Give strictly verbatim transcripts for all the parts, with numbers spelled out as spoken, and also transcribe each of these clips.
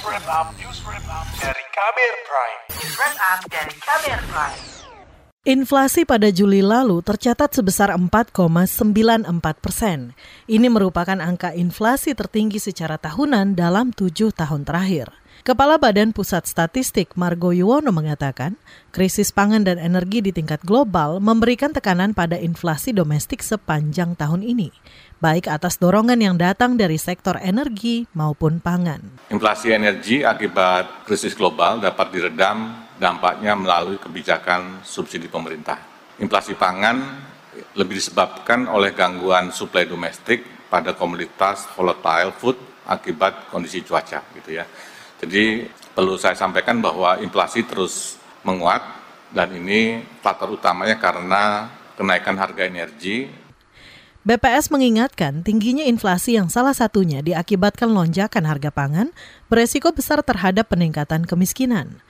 News Wrap Up, News Wrap Up dari K B R Prime. News Wrap Up dari K B R Prime. Inflasi pada Juli lalu tercatat sebesar empat koma sembilan empat persen. Ini merupakan angka inflasi tertinggi secara tahunan dalam tujuh tahun terakhir. Kepala Badan Pusat Statistik Margo Yuwono mengatakan, krisis pangan dan energi di tingkat global memberikan tekanan pada inflasi domestik sepanjang tahun ini, baik atas dorongan yang datang dari sektor energi maupun pangan. Inflasi energi akibat krisis global dapat diredam dampaknya melalui kebijakan subsidi pemerintah. Inflasi pangan lebih disebabkan oleh gangguan suplai domestik pada komoditas volatile food akibat kondisi cuaca, gitu ya. Jadi perlu saya sampaikan bahwa inflasi terus menguat dan ini faktor utamanya karena kenaikan harga energi. B P S mengingatkan tingginya inflasi yang salah satunya diakibatkan lonjakan harga pangan beresiko besar terhadap peningkatan kemiskinan.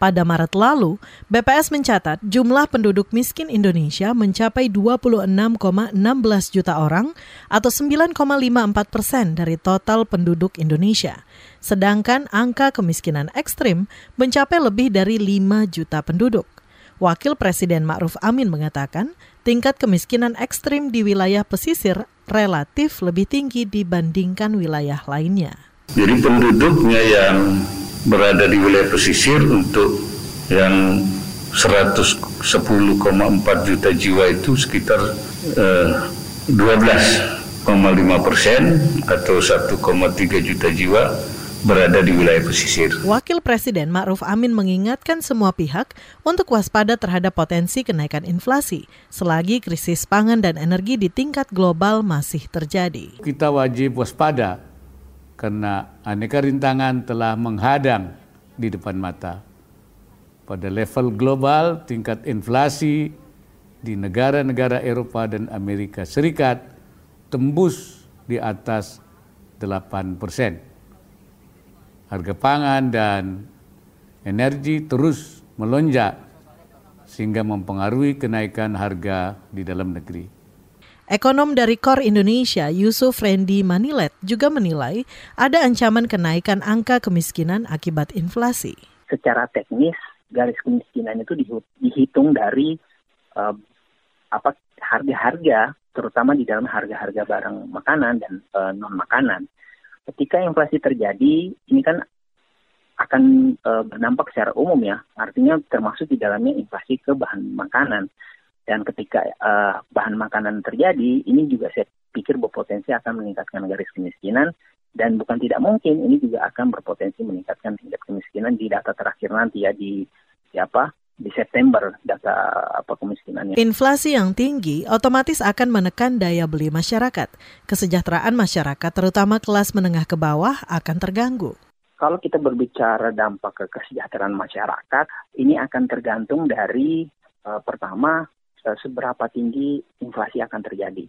Pada Maret lalu, B P S mencatat jumlah penduduk miskin Indonesia mencapai dua puluh enam koma enam belas juta orang atau sembilan koma lima empat persen dari total penduduk Indonesia. Sedangkan angka kemiskinan ekstrim mencapai lebih dari lima juta penduduk. Wakil Presiden Ma'ruf Amin mengatakan tingkat kemiskinan ekstrim di wilayah pesisir relatif lebih tinggi dibandingkan wilayah lainnya. Jadi penduduknya yang berada di wilayah pesisir untuk yang seratus sepuluh koma empat juta jiwa itu sekitar eh, dua belas koma lima persen atau satu koma tiga juta jiwa berada di wilayah pesisir. Wakil Presiden Ma'ruf Amin mengingatkan semua pihak untuk waspada terhadap potensi kenaikan inflasi selagi krisis pangan dan energi di tingkat global masih terjadi. Kita wajib waspada karena aneka rintangan telah menghadang di depan mata. Pada level global, tingkat inflasi di negara-negara Eropa dan Amerika Serikat tembus di atas delapan persen. Harga pangan dan energi terus melonjak sehingga mempengaruhi kenaikan harga di dalam negeri. Ekonom dari K O R Indonesia, Yusuf Rendi Manilet, juga menilai ada ancaman kenaikan angka kemiskinan akibat inflasi. Secara teknis, garis kemiskinan itu dihitung dari eh, apa harga-harga, terutama di dalam harga-harga barang makanan dan eh, non-makanan. Ketika inflasi terjadi, ini kan akan eh, berdampak secara umum ya, artinya termasuk di dalamnya inflasi ke bahan makanan. Dan ketika uh, bahan makanan terjadi, ini juga saya pikir berpotensi akan meningkatkan garis kemiskinan. Dan bukan tidak mungkin, ini juga akan berpotensi meningkatkan tingkat kemiskinan di data terakhir nanti ya, di, di apa? Di September data apa kemiskinannya. Inflasi yang tinggi otomatis akan menekan daya beli masyarakat. Kesejahteraan masyarakat, terutama kelas menengah ke bawah, akan terganggu. Kalau kita berbicara dampak ke kesejahteraan masyarakat, ini akan tergantung dari uh, pertama, seberapa tinggi inflasi akan terjadi.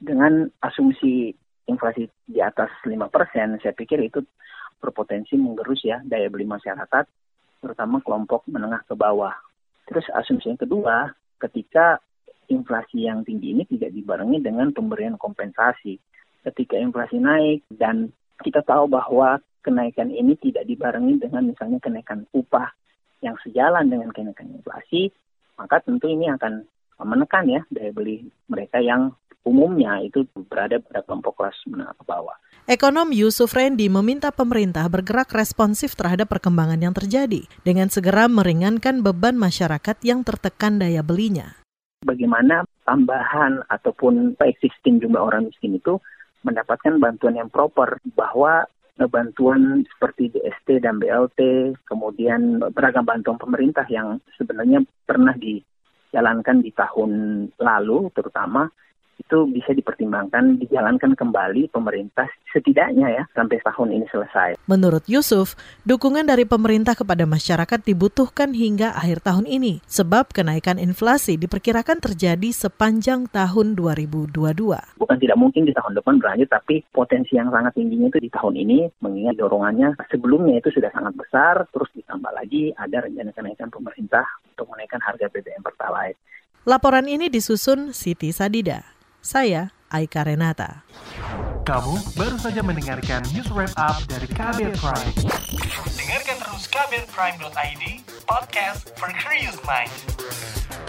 Dengan asumsi inflasi di atas lima persen, saya pikir itu berpotensi menggerus ya daya beli masyarakat, terutama kelompok menengah ke bawah. Terus asumsi yang kedua, ketika inflasi yang tinggi ini tidak dibarengi dengan pemberian kompensasi. Ketika inflasi naik dan kita tahu bahwa kenaikan ini tidak dibarengi dengan misalnya kenaikan upah yang sejalan dengan kenaikan inflasi, maka tentu ini akan menekan ya daya beli mereka yang umumnya itu berada pada kelompok kelas menengah ke bawah. Ekonom Yusuf Rendi meminta pemerintah bergerak responsif terhadap perkembangan yang terjadi dengan segera meringankan beban masyarakat yang tertekan daya belinya. Bagaimana tambahan ataupun existing jumlah orang miskin itu mendapatkan bantuan yang proper, bahwa bantuan seperti D S T dan B L T, kemudian beragam bantuan pemerintah yang sebenarnya pernah di jalankan di tahun lalu terutama, itu bisa dipertimbangkan, dijalankan kembali pemerintah setidaknya ya sampai tahun ini selesai. Menurut Yusuf, dukungan dari pemerintah kepada masyarakat dibutuhkan hingga akhir tahun ini sebab kenaikan inflasi diperkirakan terjadi sepanjang tahun dua ribu dua puluh dua. Bukan tidak mungkin di tahun depan berlanjut, tapi potensi yang sangat tingginya itu di tahun ini mengingat dorongannya sebelumnya itu sudah sangat besar, terus ditambah lagi ada rencana kenaikan pemerintah untuk menaikkan harga B B M Pertalite. Laporan ini disusun Siti Sadida. Saya Aika Renata. Kamu baru saja mendengarkan news wrap up dari K B R Prime. Dengarkan terus k b r prime dot i d, podcast for curious mind.